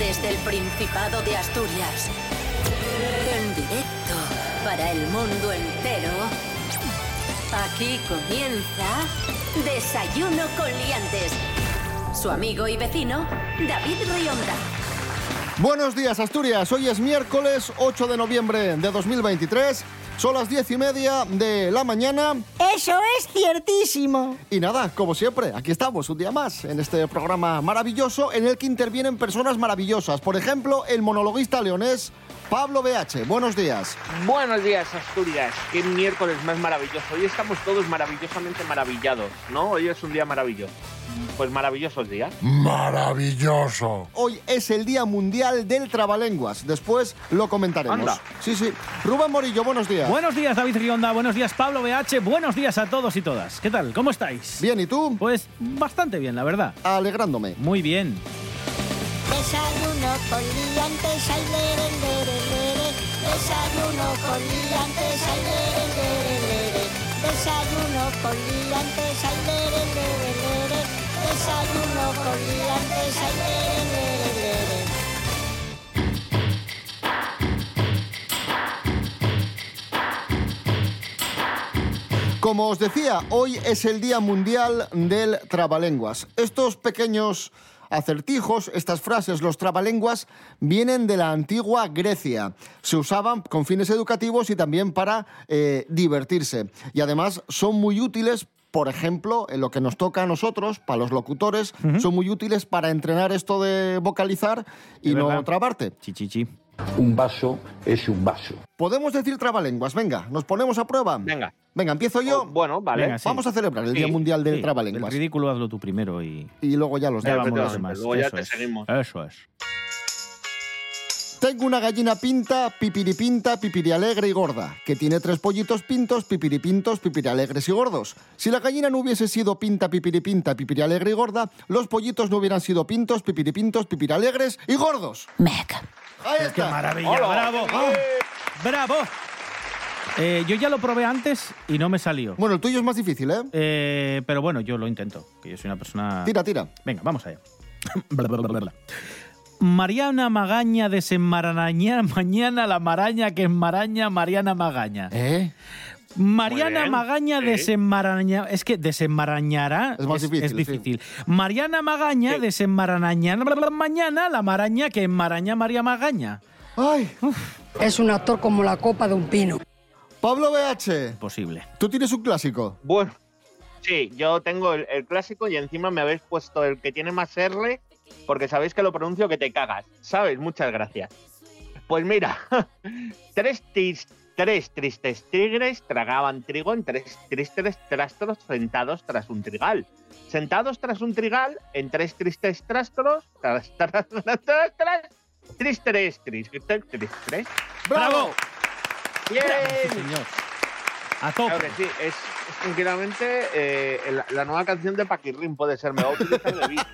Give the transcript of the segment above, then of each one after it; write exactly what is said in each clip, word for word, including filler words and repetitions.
desde el Principado de Asturias, en directo para el mundo entero, aquí comienza Desayuno con Liantes. Su amigo y vecino, David Rionda. Buenos días, Asturias. Hoy es miércoles ocho de noviembre de dos mil veintitrés. Son las diez y media de la mañana. ¡Eso es ciertísimo! Y nada, como siempre, aquí estamos un día más en este programa maravilloso en el que intervienen personas maravillosas. Por ejemplo, el monologuista leonés Pablo B H. Buenos días. Buenos días, Asturias. Qué miércoles más maravilloso. Hoy estamos todos maravillosamente maravillados, ¿no? Hoy es un día maravilloso. Pues maravillosos días. ¡Maravilloso! Hoy es el Día Mundial del Trabalenguas. Después lo comentaremos. Anda. Sí, sí. Rubén Morillo, buenos días. Buenos días, David Rionda. Buenos días, Pablo B H. Buenos días a todos y todas. ¿Qué tal? ¿Cómo estáis? Bien, ¿y tú? Pues bastante bien, la verdad. Alegrándome. Muy bien. Desayuno con liantes, ay, lere, lere, lere. Desayuno con liantes, ay, lere, lere, lere. Desayuno con liantes, ay, lere, lere, lere. Desayuno con liantes, ay, lere, lere, lere. Como os decía, hoy es el Día Mundial del Trabalenguas. Estos pequeños acertijos, estas frases, los trabalenguas, vienen de la antigua Grecia. Se usaban con fines educativos y también para eh, divertirse. Y además son muy útiles, por ejemplo, en lo que nos toca a nosotros, para los locutores, uh-huh. son muy útiles para entrenar esto de vocalizar y no verdad? trabarte. Chichichi. Un vaso es un vaso. Podemos decir trabalenguas, venga, nos ponemos a prueba. Venga. Venga, empiezo yo. Oh, bueno, vale. Venga, sí. Vamos a celebrar el sí, Día Mundial del sí. Trabalenguas. El ridículo hazlo tú primero y... Y luego ya los demás. Luego ya te seguimos. Eso es. Tengo una gallina pinta, pipiripinta, pipirialegre y gorda, que tiene tres pollitos pintos, pipiripintos, pipirialegres y gordos. Si la gallina no hubiese sido pinta, pipiripinta, pipirialegre y gorda, los pollitos no hubieran sido pintos, pipiripintos, pipirialegres y gordos. Mega. Ahí está. ¡Qué maravilla! Hola. ¡Bravo! ¡Oh! ¡Bravo! Eh, yo ya lo probé antes y no me salió. Bueno, el tuyo es más difícil, ¿eh? eh pero bueno, yo lo intento, que yo soy una persona... Tira, tira. Venga, vamos allá. bla, bla, bla, bla, bla. Mariana Magaña desenmaraña, mañana la maraña que enmaraña Mariana Magaña. ¿Eh? Mariana Magaña ¿Eh? desenmaraña... Es que desenmarañará... Es más es, difícil. Es difícil. Sí. Mariana Magaña ¿Qué? desenmaraña bla, bla, mañana la maraña que enmaraña María Magaña. Ay, uf. Es un actor como la copa de un pino. Pablo B H. Posible. ¿Tú tienes un clásico? Bueno, sí, yo tengo el, el clásico y encima me habéis puesto el que tiene más R porque sabéis que lo pronuncio que te cagas, ¿sabes? Muchas gracias. Pues mira, tres, tis, tres tristes tigres tragaban trigo en tres tristes trastros sentados tras un trigal. Sentados tras un trigal en tres tristes trastros tras tras tras tras tras tris tres tris tres tris tres. ¡Bravo! Bien. Sí, señor. A tope. Claro que sí, es, es tranquilamente eh, la, la nueva canción de Paquirrín puede ser. Me va a utilizar de beat.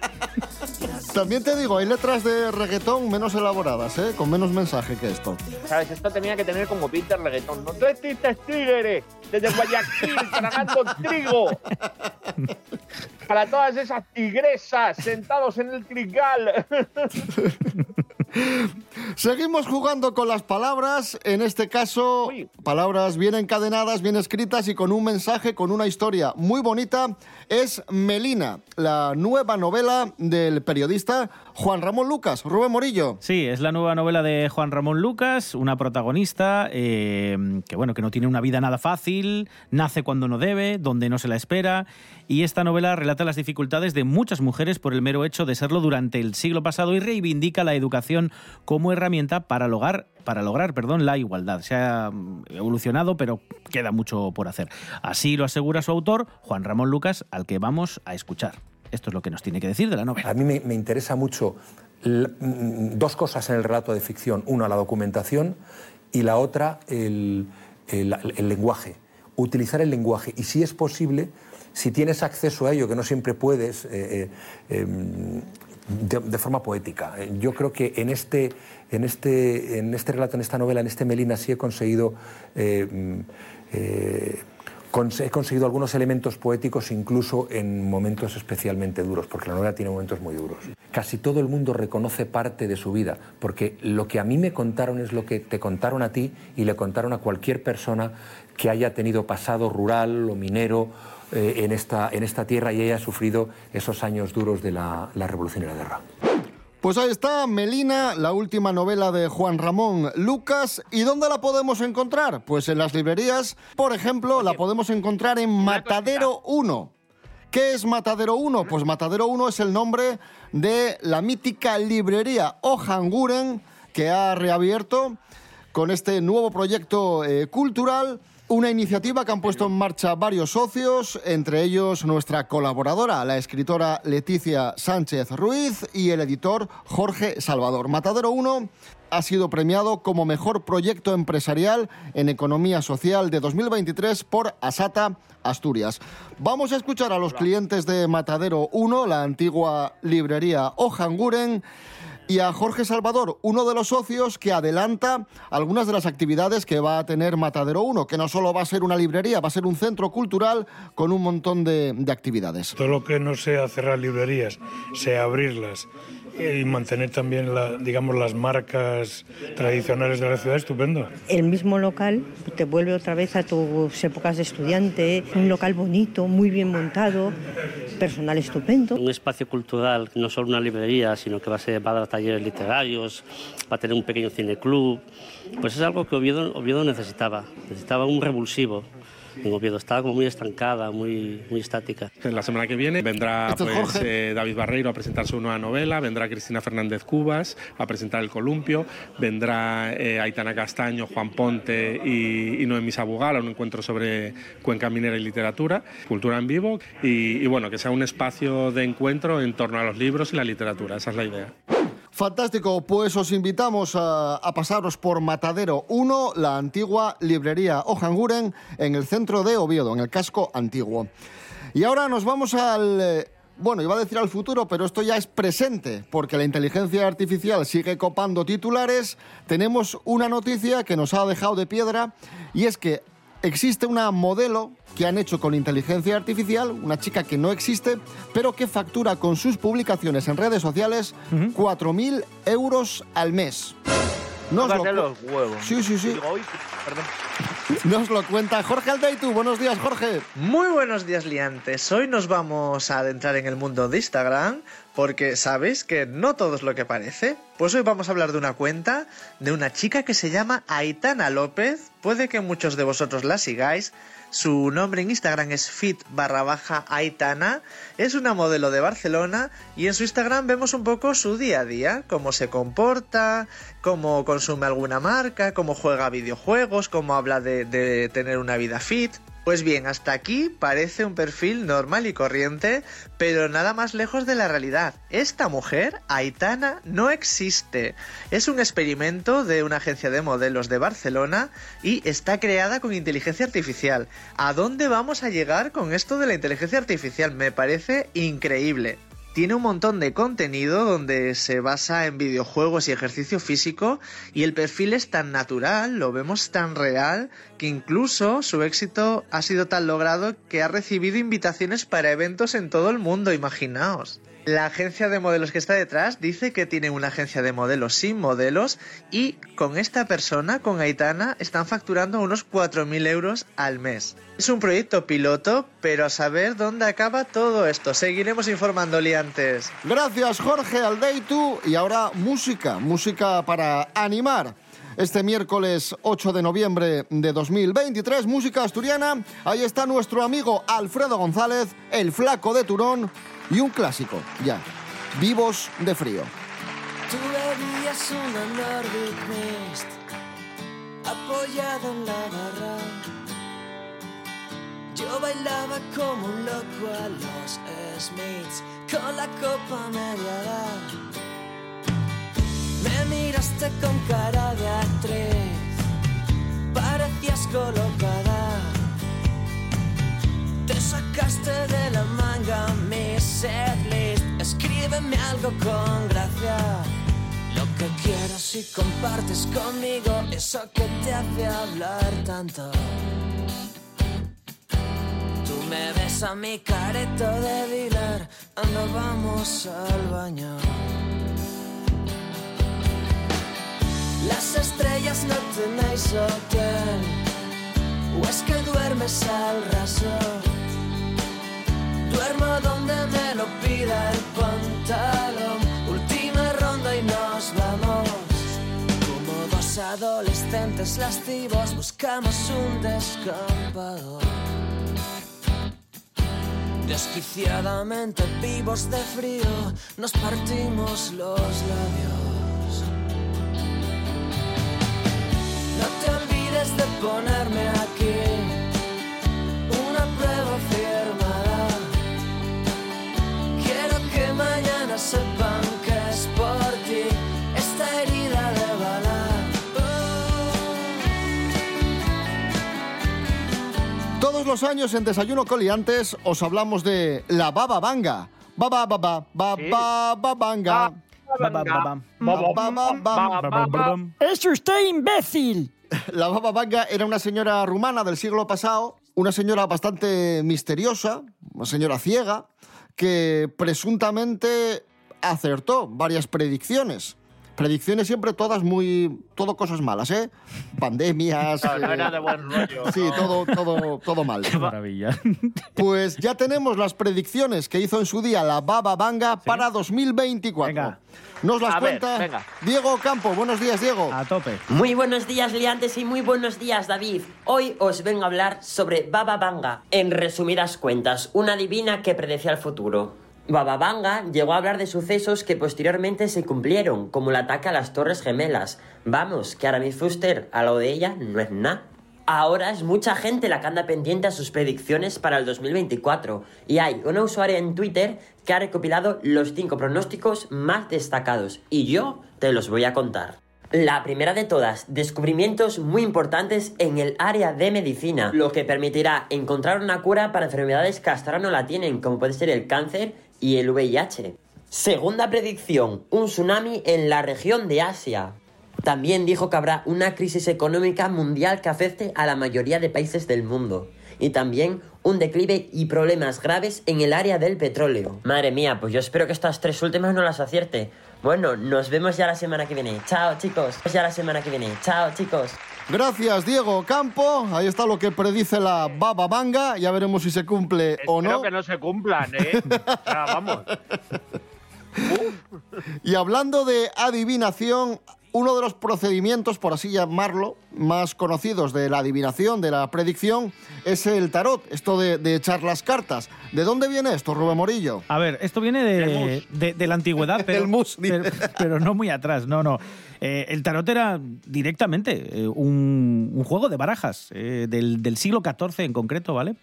También te digo, hay letras de reggaetón menos elaboradas, ¿eh? Con menos mensaje que esto. ¿Sabes? Esto tenía que tener como pinta de reggaetón. ¡No te tristes tigres! Desde Guayaquil, tragando trigo. Para todas esas tigresas sentados en el trigal. Seguimos jugando con las palabras, en este caso Uy. palabras bien encadenadas, bien escritas y con un mensaje, con una historia muy bonita. Es Melina, la nueva novela del periodista Juan Ramón Lucas. Rubén Morillo. Sí, es la nueva novela de Juan Ramón Lucas, una protagonista eh, que bueno que no tiene una vida nada fácil, nace cuando no debe, donde no se la espera, y esta novela relata las dificultades de muchas mujeres por el mero hecho de serlo durante el siglo pasado y reivindica la educación como herramienta para lograr, para lograr perdón, la igualdad. Se ha evolucionado, pero queda mucho por hacer. Así lo asegura su autor, Juan Ramón Lucas, al que vamos a escuchar. Esto es lo que nos tiene que decir de la novela. A mí me, me interesa mucho la, dos cosas en el relato de ficción. Una, la documentación, y la otra, el, el, el lenguaje. Utilizar el lenguaje. Y si es posible, si tienes acceso a ello, que no siempre puedes... Eh, eh, De, de forma poética. Yo creo que en este, en, este, en este relato, en esta novela, en este Melina, sí he conseguido eh, eh, he conseguido algunos elementos poéticos incluso en momentos especialmente duros, porque la novela tiene momentos muy duros. Casi todo el mundo reconoce parte de su vida, porque lo que a mí me contaron es lo que te contaron a ti y le contaron a cualquier persona que haya tenido pasado rural o minero eh, en, esta, en esta tierra y haya sufrido esos años duros de la, la Revolución y la Guerra. Pues ahí está Melina, la última novela de Juan Ramón Lucas. ¿Y dónde la podemos encontrar? Pues en las librerías, por ejemplo, la podemos encontrar en Matadero Uno. ¿Qué es Matadero Uno? Pues Matadero Uno es el nombre de la mítica librería Ojanguren, que ha reabierto con este nuevo proyecto eh, cultural. Una iniciativa que han puesto en marcha varios socios, entre ellos nuestra colaboradora, la escritora Leticia Sánchez Ruiz y el editor Jorge Salvador. Matadero Uno ha sido premiado como mejor proyecto empresarial en economía social de dos mil veintitrés por ASATA Asturias. Vamos a escuchar a los clientes de Matadero Uno, la antigua librería Ojanguren, y a Jorge Salvador, uno de los socios que adelanta algunas de las actividades que va a tener Matadero Uno, que no solo va a ser una librería, va a ser un centro cultural con un montón de, de actividades. Todo lo que no sea cerrar librerías, sea abrirlas y mantener también la, digamos, las marcas tradicionales de la ciudad, estupendo. El mismo local te vuelve otra vez a tus épocas de estudiante, un local bonito, muy bien montado, personal estupendo. Un espacio cultural, no solo una librería, sino que va a ser va a dar talleres literarios, va a tener un pequeño cineclub. Pues es algo que Oviedo, Oviedo necesitaba, necesitaba un revulsivo. En Oviedo estaba como muy estancada, muy, muy estática. La semana que viene vendrá pues, eh, David Barreiro a presentar su nueva novela, vendrá Cristina Fernández Cubas a presentar El Columpio, vendrá eh, Aitana Castaño, Juan Ponte y, y Noemí Sabugal a un encuentro sobre cuenca minera y literatura, cultura en vivo y, y bueno, que sea un espacio de encuentro en torno a los libros y la literatura, esa es la idea. Fantástico, pues os invitamos a, a pasaros por Matadero Uno, la antigua librería Ojanguren, en el centro de Oviedo, en el casco antiguo. Y ahora nos vamos al... Bueno, iba a decir al futuro, pero esto ya es presente, porque la inteligencia artificial sigue copando titulares. Tenemos una noticia que nos ha dejado de piedra, y es que existe una modelo que han hecho con inteligencia artificial, una chica que no existe, pero que factura con sus publicaciones en redes sociales uh-huh. cuatro mil euros al mes. Nos lo... los huevos. Sí, sí, sí. Digo, uy, perdón. Nos lo cuenta Jorge Aldeytu. Buenos días, Jorge. Muy buenos días, Liantes. Hoy nos vamos a adentrar en el mundo de Instagram, porque sabéis que no todo es lo que parece. Pues hoy vamos a hablar de una cuenta de una chica que se llama Aitana López. Puede que muchos de vosotros la sigáis. Su nombre en Instagram es fit barra baja Aitana. Es una modelo de Barcelona y en su Instagram vemos un poco su día a día, cómo se comporta, cómo consume alguna marca, cómo juega videojuegos, cómo habla de, de tener una vida fit. Pues bien, hasta aquí parece un perfil normal y corriente, pero nada más lejos de la realidad. Esta mujer, Aitana, no existe. Es un experimento de una agencia de modelos de Barcelona y está creada con inteligencia artificial. ¿A dónde vamos a llegar con esto de la inteligencia artificial? Me parece increíble. Tiene un montón de contenido donde se basa en videojuegos y ejercicio físico y el perfil es tan natural, lo vemos tan real, que incluso su éxito ha sido tan logrado que ha recibido invitaciones para eventos en todo el mundo, imaginaos. La agencia de modelos que está detrás dice que tiene una agencia de modelos sin modelos y con esta persona, con Aitana, están facturando unos cuatro mil euros al mes. Es un proyecto piloto, pero a saber dónde acaba todo esto. Seguiremos informando, Liantes. Gracias, Jorge Aldeytu. Y ahora música, música para animar. Este miércoles ocho de noviembre de dos mil veintitrés, música asturiana. Ahí está nuestro amigo Alfredo González, el Flaco de Turón. Y un clásico, ya, Vivos de Frío. Tú bebías una Nordic Mist apoyado en la barra. Yo bailaba como un loco a los Smiths con la copa mediada. Me miraste con cara de actriz, parecías colocada. Te sacaste de la manga mi setlist. Escríbeme algo con gracia. Lo que quiero si compartes conmigo eso que te hace hablar tanto. me besa mi careto de Vilar, anda vamos al baño. Las estrellas no tenéis hotel, o es que duermes al raso. Duermo donde me lo pida el pantalón. Última ronda y nos vamos. Como dos adolescentes lascivos buscamos un descampado. Desquiciadamente vivos de frío, nos partimos los labios. No te olvides de ponerme aquí una prueba firmada. Quiero que mañana sepan que es por ti esta herida de bala. Todos los años en Desayuno con Liantes os hablamos de la Baba Vanga. Baba, baba, baba, baba Vanga. Baba, baba, baba, baba. ¡Es usted imbécil! La Baba Vanga era una señora rumana del siglo pasado, una señora bastante misteriosa, una señora ciega, que presuntamente acertó varias predicciones. Predicciones siempre todas muy... Todo cosas malas, ¿eh? Pandemias... No, no eh, era de buen rollo. Sí, no. todo, todo, todo mal. Qué maravilla. Pues ya tenemos las predicciones que hizo en su día la Baba Vanga, ¿sí?, para dos mil veinticuatro. Venga. Nos las a cuenta ver, Diego Ocampo. Buenos días, Diego. A tope. Muy buenos días, Liantes, y muy buenos días, David. Hoy os vengo a hablar sobre Baba Vanga. En resumidas cuentas, una divina que predecía el futuro. Baba Vanga llegó a hablar de sucesos que posteriormente se cumplieron, como el ataque a las Torres Gemelas. Vamos, que ahora mismo usted, a lo de ella, no es nada. Ahora es mucha gente la que anda pendiente a sus predicciones para el dos mil veinticuatro, y hay una usuaria en Twitter que ha recopilado los cinco pronósticos más destacados, y yo te los voy a contar. La primera de todas, descubrimientos muy importantes en el área de medicina, lo que permitirá encontrar una cura para enfermedades que hasta ahora no la tienen, como puede ser el cáncer y el uve i hache. Segunda predicción, un tsunami en la región de Asia. También dijo que habrá una crisis económica mundial que afecte a la mayoría de países del mundo. Y también un declive y problemas graves en el área del petróleo. Madre mía, pues yo espero que estas tres últimas no las acierte. Bueno, nos vemos ya la semana que viene. Chao, chicos. Ya la semana que viene. Chao, chicos. Gracias, Diego Campo. Ahí está lo que predice la Baba Vanga. Ya veremos si se cumple espero o no. Espero que no se cumplan, ¿eh? O sea, vamos. Uh. Y hablando de adivinación, uno de los procedimientos, por así llamarlo, más conocidos de la adivinación, de la predicción, es el tarot, esto de, de echar las cartas. ¿De dónde viene esto, Rubén Morillo? A ver, esto viene de, de, de la antigüedad, pero, el mus, pero, pero no muy atrás, no, no. Eh, el tarot era directamente eh, un, un juego de barajas eh, del, del siglo catorce en concreto, ¿vale?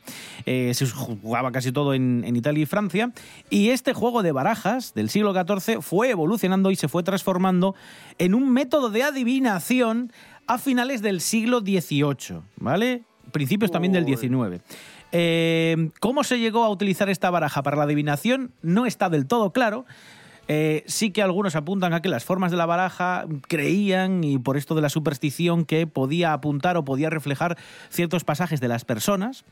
Eh, se jugaba casi todo en, en Italia y Francia, y este juego de barajas del siglo catorce fue evolucionando y se fue transformando en un método de adivinación a finales del siglo dieciocho, ¿vale? Principios también del diecinueve. Eh, ¿Cómo se llegó a utilizar esta baraja para la adivinación? No está del todo claro. Eh, sí que algunos apuntan a que las formas de la baraja creían, y por esto de la superstición, que podía apuntar o podía reflejar ciertos pasajes de las personas.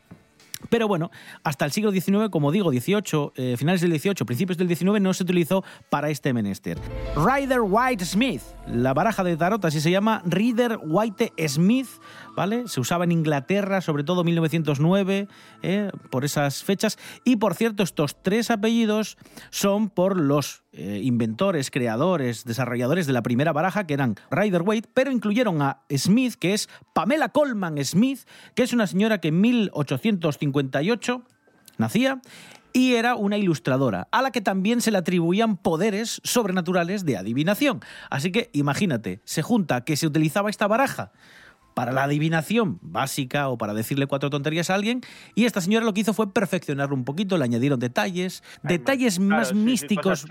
Pero bueno, hasta el siglo diecinueve, como digo, dieciocho, eh, finales del dieciocho, principios del diecinueve, no se utilizó para este menester. Rider Waite Smith, la baraja de tarot, así se llama, Rider Waite Smith, ¿vale? Se usaba en Inglaterra, sobre todo mil novecientos nueve, eh, por esas fechas. Y por cierto, estos tres apellidos son por los eh, inventores, creadores, desarrolladores de la primera baraja, que eran Rider Waite, pero incluyeron a Smith, que es Pamela Coleman Smith, que es una señora que en mil ochocientos cincuenta y ocho nacía y era una ilustradora, a la que también se le atribuían poderes sobrenaturales de adivinación. Así que imagínate, se junta que se utilizaba esta baraja para la adivinación básica o para decirle cuatro tonterías a alguien, y esta señora lo que hizo fue perfeccionarlo un poquito, le añadieron detalles, Ay, detalles claro, más sí, místicos. Sí,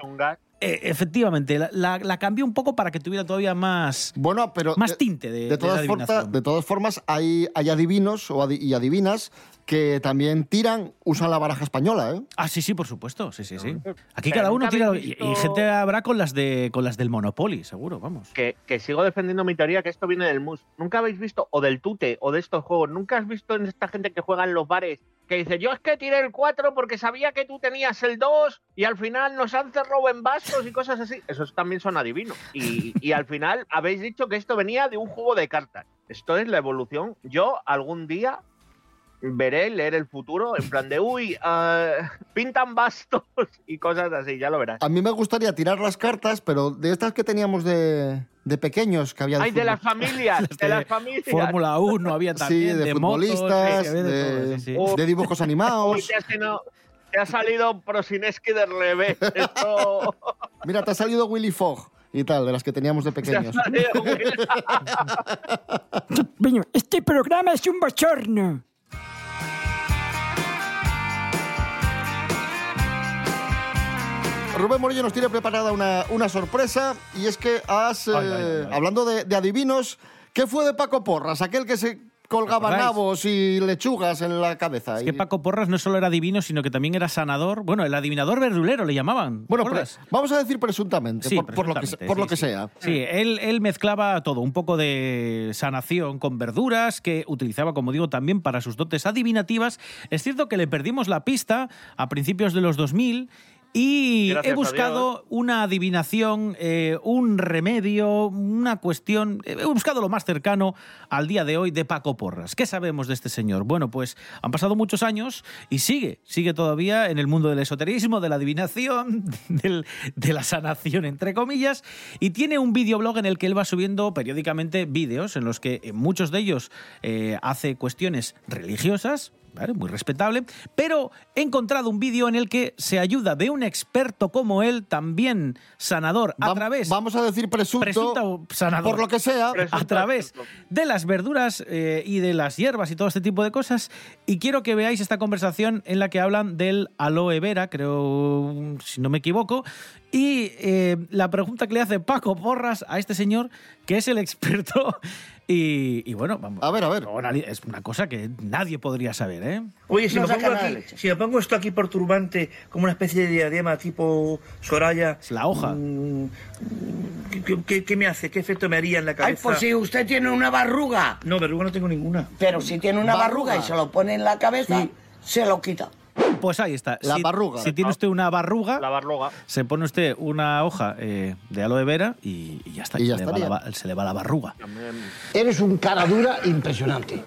eh, efectivamente, la, la, la cambió un poco para que tuviera todavía más, bueno, pero más de, tinte de, de, todas de la adivinación. Forma, de todas formas, hay, hay adivinos o adi- y adivinas que también tiran, usan la baraja española, ¿eh? Ah, sí, sí, por supuesto, sí, sí, sí. Aquí pero cada uno tira, visto... y, y gente habrá con las de con las del Monopoly, seguro, vamos. Que, que sigo defendiendo mi teoría, que esto viene del mus. Nunca habéis visto, o del tute, o de estos juegos, nunca has visto en esta gente que juega en los bares, que dice, yo es que tiré el cuatro porque sabía que tú tenías el dos y al final nos han cerrado en vasos y cosas así. Esos también son adivinos. Y, y al final habéis dicho que esto venía de un juego de cartas. Esto es la evolución. Yo algún día veré, leer el futuro, en plan de, uy, uh, pintan bastos y cosas así, ya lo verás. A mí me gustaría tirar las cartas, pero de estas que teníamos de, de pequeños, que había de... Ay, de las familias, de las familias. Fórmula uno había también, sí, de, de futbolistas, motos, de, de, sí. de dibujos animados. Uy, te, has tenido, te ha salido Prosineski de revés. Esto... Mira, te ha salido Willy Fogg. Y tal, de las que teníamos de pequeños. Este programa es un bochorno. Rubén Morillo nos tiene preparada una, una sorpresa, y es que has... Ay, eh, ay, ay. Hablando de, de adivinos, ¿qué fue de Paco Porras? Aquel que se colgaba nabos y lechugas en la cabeza. Es que Paco Porras no solo era adivino, sino que también era sanador. Bueno, el adivinador verdulero le llamaban. Bueno, pres, vamos a decir presuntamente, sí, por, presuntamente, por lo que, por sí, lo que sí. sea. Sí, él, él mezclaba todo, un poco de sanación con verduras, que utilizaba, como digo, también para sus dotes adivinativas. Es cierto que le perdimos la pista a principios de los dos mil, y gracias, he buscado una adivinación, eh, un remedio, una cuestión... He buscado lo más cercano al día de hoy de Paco Porras. ¿Qué sabemos de este señor? Bueno, pues han pasado muchos años y sigue, sigue todavía en el mundo del esoterismo, de la adivinación, del, de la sanación, entre comillas, y tiene un videoblog en el que él va subiendo periódicamente vídeos en los que en muchos de ellos eh, hace cuestiones religiosas. Vale, muy respetable, pero he encontrado un vídeo en el que se ayuda de un experto como él, también sanador, a Va- través... Vamos a decir presunto, presunto sanador, por lo que sea. A través de las verduras eh, y de las hierbas y todo este tipo de cosas. Y quiero que veáis esta conversación en la que hablan del aloe vera, creo, si no me equivoco, y eh, la pregunta que le hace Paco Porras a este señor, que es el experto... Y, y bueno, vamos. A ver, a ver. Es una cosa que nadie podría saber, ¿eh? Oye, si, no me pongo aquí, si me pongo esto aquí por turbante, como una especie de diadema tipo Soraya... Es la hoja. ¿Qué, qué, qué me hace? ¿Qué efecto me haría en la cabeza? Ay, pues si usted tiene una barruga. No, verruga no tengo ninguna. Pero si tiene una barruga, barruga y se lo pone en la cabeza, sí, se lo quita. Pues ahí está. La si, barruga. Si tiene usted una barruga, la barruga, se pone usted una hoja eh, de aloe vera y, y ya está. Y ya se, le va la, se le va la barruga. También. Eres un cara dura impresionante.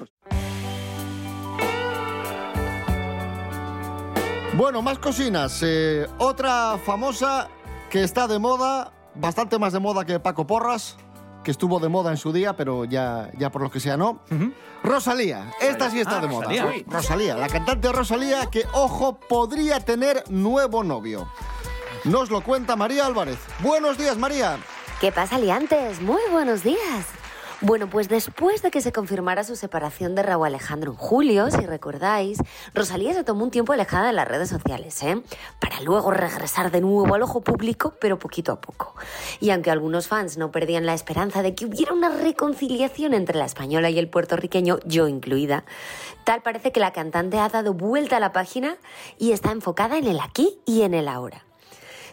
Bueno, más cocinas. Eh, otra famosa que está de moda, bastante más de moda que Paco Porras, que estuvo de moda en su día, pero ya, ya por lo que sea no. Uh-huh. Rosalía, esta sí está ah, de moda. Rosalía. Rosalía, la cantante Rosalía, que, ojo, podría tener nuevo novio. Nos lo cuenta María Álvarez. Buenos días, María. ¿Qué pasa, Liantes? Muy buenos días. Bueno, pues después de que se confirmara su separación de Rauw Alejandro en julio, si recordáis, Rosalía se tomó un tiempo alejada de las redes sociales, ¿eh? Para luego regresar de nuevo al ojo público, pero poquito a poco. Y aunque algunos fans no perdían la esperanza de que hubiera una reconciliación entre la española y el puertorriqueño, yo incluida, tal parece que la cantante ha dado vuelta a la página y está enfocada en el aquí y en el ahora.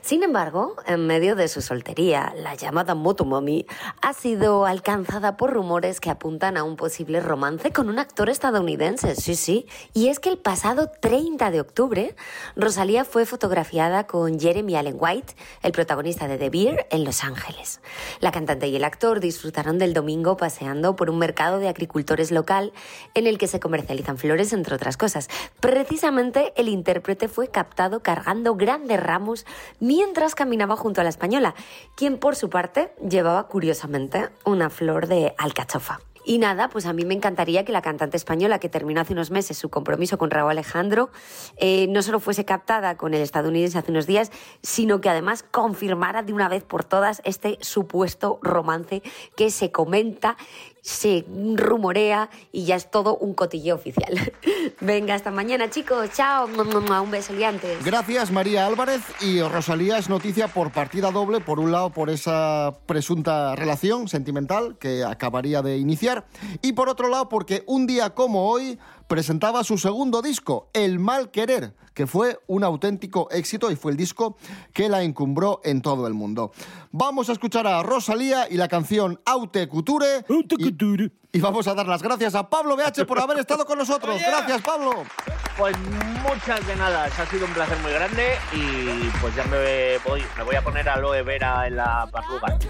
Sin embargo, en medio de su soltería, la llamada Motomami ha sido alcanzada por rumores que apuntan a un posible romance con un actor estadounidense, sí, sí. Y es que el pasado treinta de octubre, Rosalía fue fotografiada con Jeremy Allen White, el protagonista de The Bear, en Los Ángeles. La cantante y el actor disfrutaron del domingo paseando por un mercado de agricultores local en el que se comercializan flores, entre otras cosas. Precisamente, el intérprete fue captado cargando grandes ramos mientras caminaba junto a la española, quien por su parte llevaba curiosamente una flor de alcachofa. Y nada, pues a mí me encantaría que la cantante española, que terminó hace unos meses su compromiso con Rauw Alejandro, eh, no solo fuese captada con el estadounidense hace unos días, sino que además confirmara de una vez por todas este supuesto romance que se comenta, se rumorea y ya es todo un cotilleo oficial. Venga, hasta mañana, chicos. Chao. Un beso, Liantes. Gracias, María Álvarez. Y Rosalía es noticia por partida doble. Por un lado, por esa presunta relación sentimental que acabaría de iniciar. Y por otro lado, porque un día como hoy presentaba su segundo disco, El Mal Querer, que fue un auténtico éxito y fue el disco que la encumbró en todo el mundo. Vamos a escuchar a Rosalía y la canción Haute Couture. Haute Couture. Y, y vamos a dar las gracias a Pablo B H por haber estado con nosotros. Gracias, Pablo. Pues muchas de nada, ha sido un placer muy grande y pues ya me voy, me voy a poner aloe vera en la barruga. Te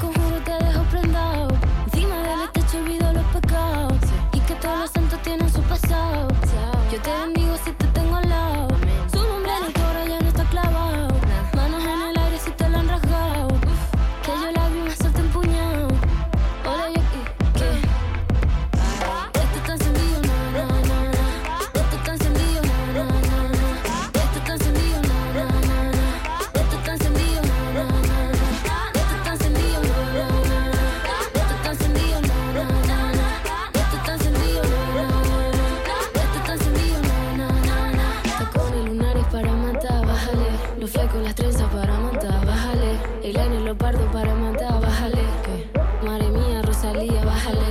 conjuro, te dejo prendado, encima del techo olvido los pecados, y que todos los santos tienen su pasado. Yo te bendigo si te tengo al lado, su nombre en el coro ya no está clavado, manos en el aire si te lo han rasgado, que yo la vi me suelta un puñado. Hola, yo que esto está encendido, na na na na, esto está encendido, na na na na, esto está encendido, na na na na, esto está encendido, na na na na, esto está encendido, na na na na, esto está encendido, na na na na, esto está encendido, na na na, esto está encendido, na na na. Sacó mis lunares para matar, bájale, los flacos, las trenzas para matar, bájale, el aire, los pardos para matar, bájale, que madre mía, Rosalía, bájale.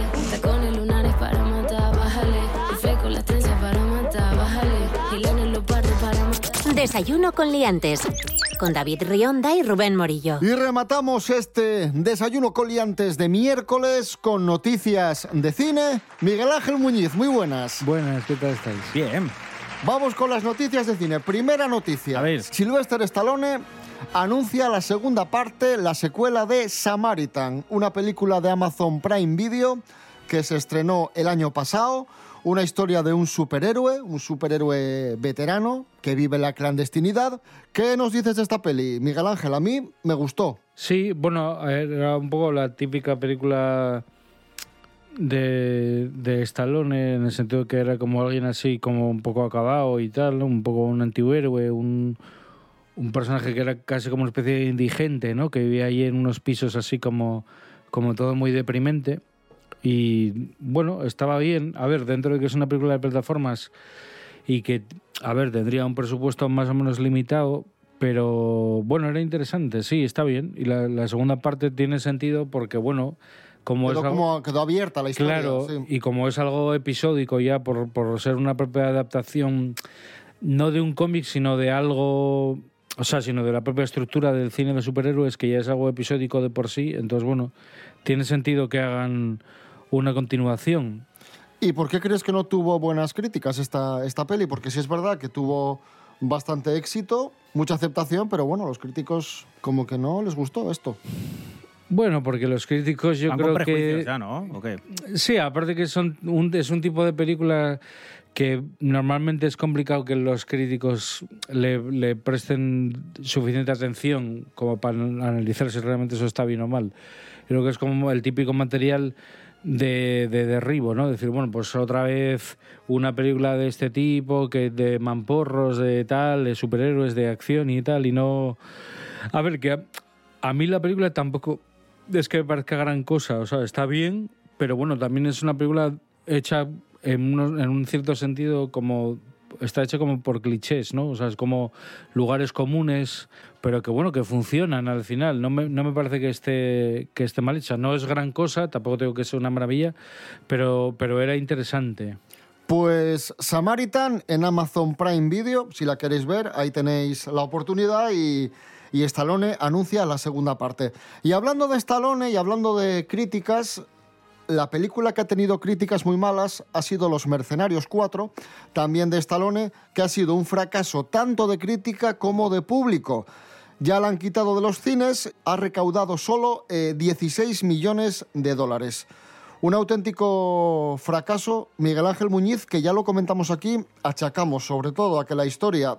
Desayuno con liantes, con David Rionda y Rubén Morillo. Y rematamos este Desayuno con Liantes de miércoles con noticias de cine. Miguel Ángel Muñiz, muy buenas. Buenas, ¿qué tal estáis? Bien. Vamos con las noticias de cine. Primera noticia. A ver. Sylvester Stallone anuncia la segunda parte, la secuela de Samaritan, una película de Amazon Prime Video que se estrenó el año pasado. Una historia de un superhéroe, un superhéroe veterano que vive la clandestinidad. ¿Qué nos dices de esta peli, Miguel Ángel? A mí me gustó. Sí, bueno, era un poco la típica película de, de Stallone, en el sentido de que era como alguien así, como un poco acabado y tal, ¿no? Un poco un antihéroe, un, un personaje que era casi como una especie de indigente, ¿no? Que vivía ahí en unos pisos así como, como todo muy deprimente. Y bueno, estaba bien. A ver, dentro de que es una película de plataformas y que, a ver, tendría un presupuesto más o menos limitado, pero bueno, era interesante, sí, está bien. Y la, la segunda parte tiene sentido porque, bueno, como quedó, es algo, como quedó abierta la historia. Claro, sí. Y como es algo episódico ya por, por ser una propia adaptación, no de un cómic, sino de algo... O sea, sino de la propia estructura del cine de superhéroes, que ya es algo episódico de por sí. Entonces, bueno, tiene sentido que hagan una continuación. ¿Y por qué crees que no tuvo buenas críticas esta, esta peli? Porque sí es verdad que tuvo bastante éxito, mucha aceptación, pero bueno, los críticos como que no les gustó esto. Bueno, porque los críticos yo creo que... ya, ¿no? ¿O qué? Sí, aparte que son un, es un tipo de película que normalmente es complicado que los críticos le, le presten suficiente atención como para analizar si realmente eso está bien o mal. Creo que es como el típico material de, de derribo, ¿no? Decir, bueno, pues otra vez una película de este tipo, que de mamporros, de tal, de superhéroes, de acción y tal, y no... A ver, que a, a mí la película tampoco es que me parezca gran cosa, o sea, está bien, pero bueno, también es una película hecha... En, unos, en un cierto sentido, como está hecho como por clichés, ¿no? O sea, es como lugares comunes, pero que bueno, que funcionan al final. No me, no me parece que esté, que esté mal hecha. No es gran cosa, tampoco tengo que ser una maravilla, pero, pero era interesante. Pues Samaritan en Amazon Prime Video, si la queréis ver, ahí tenéis la oportunidad y... Y Stallone anuncia la segunda parte. Y hablando de Stallone y hablando de críticas... La película que ha tenido críticas muy malas ha sido Los Mercenarios cuatro, también de Stallone, que ha sido un fracaso tanto de crítica como de público. Ya la han quitado de los cines, ha recaudado solo eh, dieciséis millones de dólares. Un auténtico fracaso, Miguel Ángel Muñiz, que ya lo comentamos aquí, achacamos sobre todo a que la historia...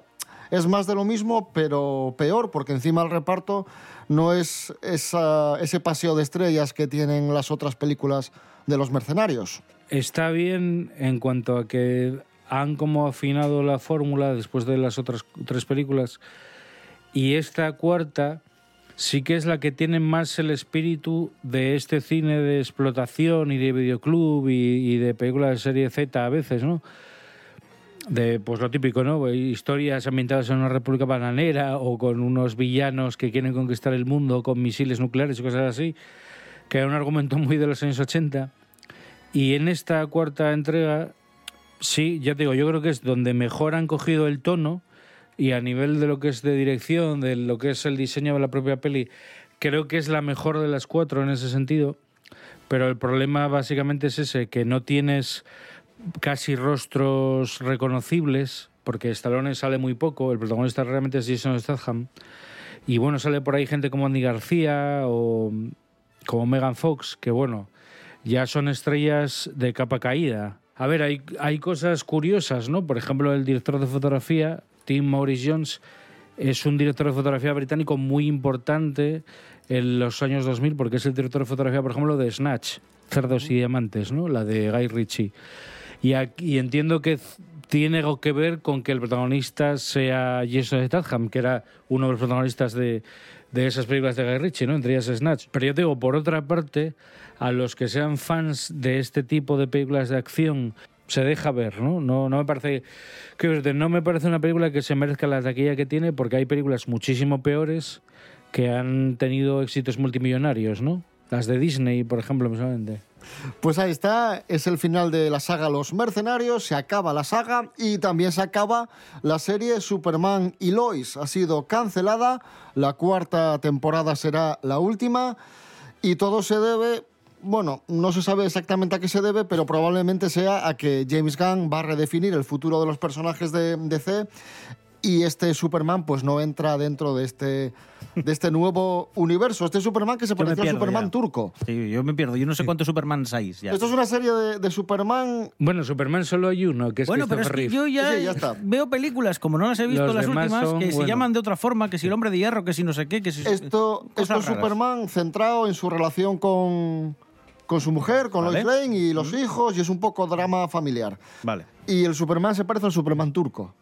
Es más de lo mismo, pero peor, porque encima el reparto no es esa, ese paseo de estrellas que tienen las otras películas de Los Mercenarios. Está bien en cuanto a que han como afinado la fórmula después de las otras tres películas, y esta cuarta sí que es la que tiene más el espíritu de este cine de explotación y de videoclub y, y de películas de serie Z a veces, ¿no? De, pues lo típico, ¿no? Historias ambientadas en una república bananera o con unos villanos que quieren conquistar el mundo con misiles nucleares y cosas así, que era un argumento muy de los años ochenta. Y en esta cuarta entrega, sí, ya te digo, yo creo que es donde mejor han cogido el tono y a nivel de lo que es de dirección, de lo que es el diseño de la propia peli, creo que es la mejor de las cuatro en ese sentido. Pero el problema básicamente es ese, que no tienes... casi rostros reconocibles, porque Stallone sale muy poco, el protagonista realmente es Jason Statham, y bueno, sale por ahí gente como Andy García o como Megan Fox, que bueno, ya son estrellas de capa caída. A ver, hay, hay cosas curiosas, ¿no? Por ejemplo, el director de fotografía, Tim Maurice Jones, es un director de fotografía británico muy importante en los años dos mil, porque es el director de fotografía, por ejemplo, de Snatch, Cerdos y Diamantes, ¿no? La de Guy Ritchie. Y, aquí, y entiendo que tiene algo que ver con que el protagonista sea Jason Statham, que era uno de los protagonistas de, de esas películas de Guy Ritchie, ¿no? Entre ellas Snatch. Pero yo te digo, por otra parte, a los que sean fans de este tipo de películas de acción, se deja ver, ¿no? No, no me parece, no me parece una película que se merezca la taquilla que tiene, porque hay películas muchísimo peores que han tenido éxitos multimillonarios, ¿no? Las de Disney, por ejemplo, solamente. Pues ahí está, es el final de la saga Los Mercenarios, se acaba la saga y también se acaba la serie Superman y Lois. Ha sido cancelada, la cuarta temporada será la última y todo se debe, bueno, no se sabe exactamente a qué se debe, pero probablemente sea a que James Gunn va a redefinir el futuro de los personajes de D C y este Superman pues no entra dentro de este, de este nuevo universo. Este Superman que se parece al Superman ya. turco. Sí, yo me pierdo. Yo no sé cuántos sí. Supermans hay. Ya. Esto es una serie de, de Superman... Bueno, Superman solo hay uno, que es bueno, Christopher Reeve. Bueno, pero es que yo ya, sí, ya veo películas, como no las he visto Los las últimas, son, que bueno. se llaman de otra forma, que si el hombre de hierro, que si no sé qué, que si... Esto, esto es Superman centrado en su relación con... con su mujer, con vale. Lois Lane y los mm. hijos, y es un poco drama familiar. Vale. Y el Superman se parece al Superman turco.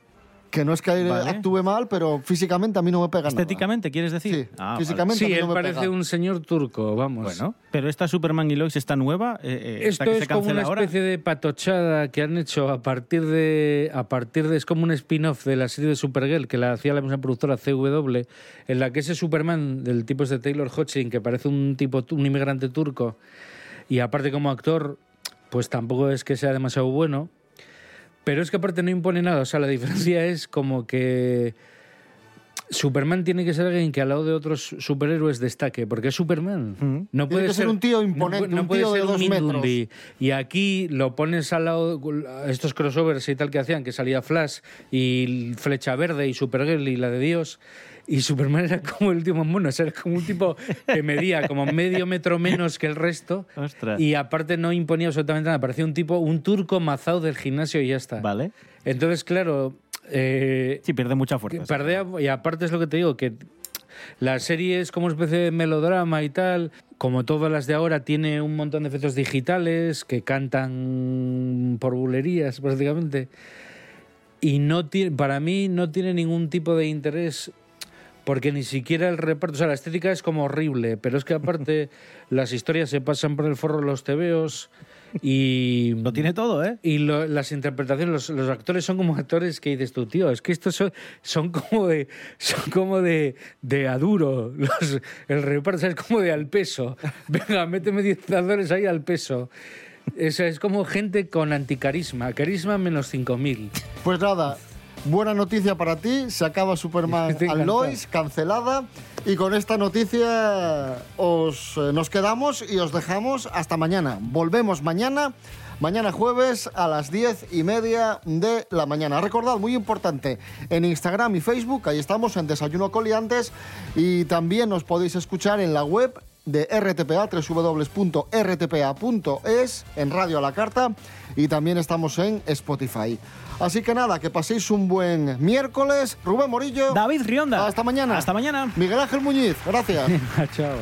Que no es que vale. actúe mal, pero físicamente a mí no me pega ¿Estéticamente nada. ¿Quieres decir? Sí, ah, físicamente vale. sí, a mí no me pega. Sí, él parece un señor turco, vamos. Bueno, pero esta Superman y Lois está nueva. Eh, eh, Esto que es se como una ahora. especie de patochada que han hecho a partir de... a partir de es como un spin-off de la serie de Supergirl, que la hacía la misma productora C W, en la que ese Superman del tipo es de Taylor Hoechlin, que parece un tipo un inmigrante turco, y aparte como actor, pues tampoco es que sea demasiado bueno. Pero es que aparte no impone nada, o sea, la diferencia es como que Superman tiene que ser alguien que al lado de otros superhéroes destaque, porque es Superman. Mm-hmm. No puede tiene que ser, ser un tío imponente, no, un no tío de dos metros. Y aquí lo pones al lado, estos crossovers y tal que hacían, que salía Flash y Flecha Verde y Supergirl y la de Dios... Y Superman era como el último mono, o sea, era como un tipo que medía como medio metro menos que el resto. Ostras. Y aparte no imponía absolutamente nada, parecía un tipo, un turco mazao del gimnasio y ya está. Vale. Entonces, claro... Eh, sí, pierde mucha fuerza. Perdea, y aparte es lo que te digo, que la serie es como una especie de melodrama y tal, como todas las de ahora, tiene un montón de efectos digitales que cantan por bulerías prácticamente. Y no tiene, para mí no tiene ningún tipo de interés... Porque ni siquiera el reparto... O sea, la estética es como horrible, pero es que aparte las historias se pasan por el forro de los tebeos y... Lo tiene todo, ¿eh? Y lo, las interpretaciones, los, los actores son como actores que dices tú, tío, es que estos son, son como de son como de, de aduro. Los, el reparto es como de al peso. Venga, méteme diez actores ahí al peso. Es, es como gente con anticarisma. Carisma menos cinco mil. Pues nada... Buena noticia para ti, se acaba Superman and Lois, cancelada, y con esta noticia os, eh, nos quedamos y os dejamos hasta mañana. Volvemos mañana, mañana jueves a las diez y media de la mañana. Recordad, muy importante, en Instagram y Facebook, ahí estamos en Desayuno con Liantes, y también os podéis escuchar en la web de R T P A, doble u doble u doble u punto r t p a punto es, en Radio a la Carta, y también estamos en Spotify. Así que nada, que paséis un buen miércoles. Rubén Morillo. David Rionda. Hasta mañana. Hasta mañana. Miguel Ángel Muñiz. Gracias. Chao.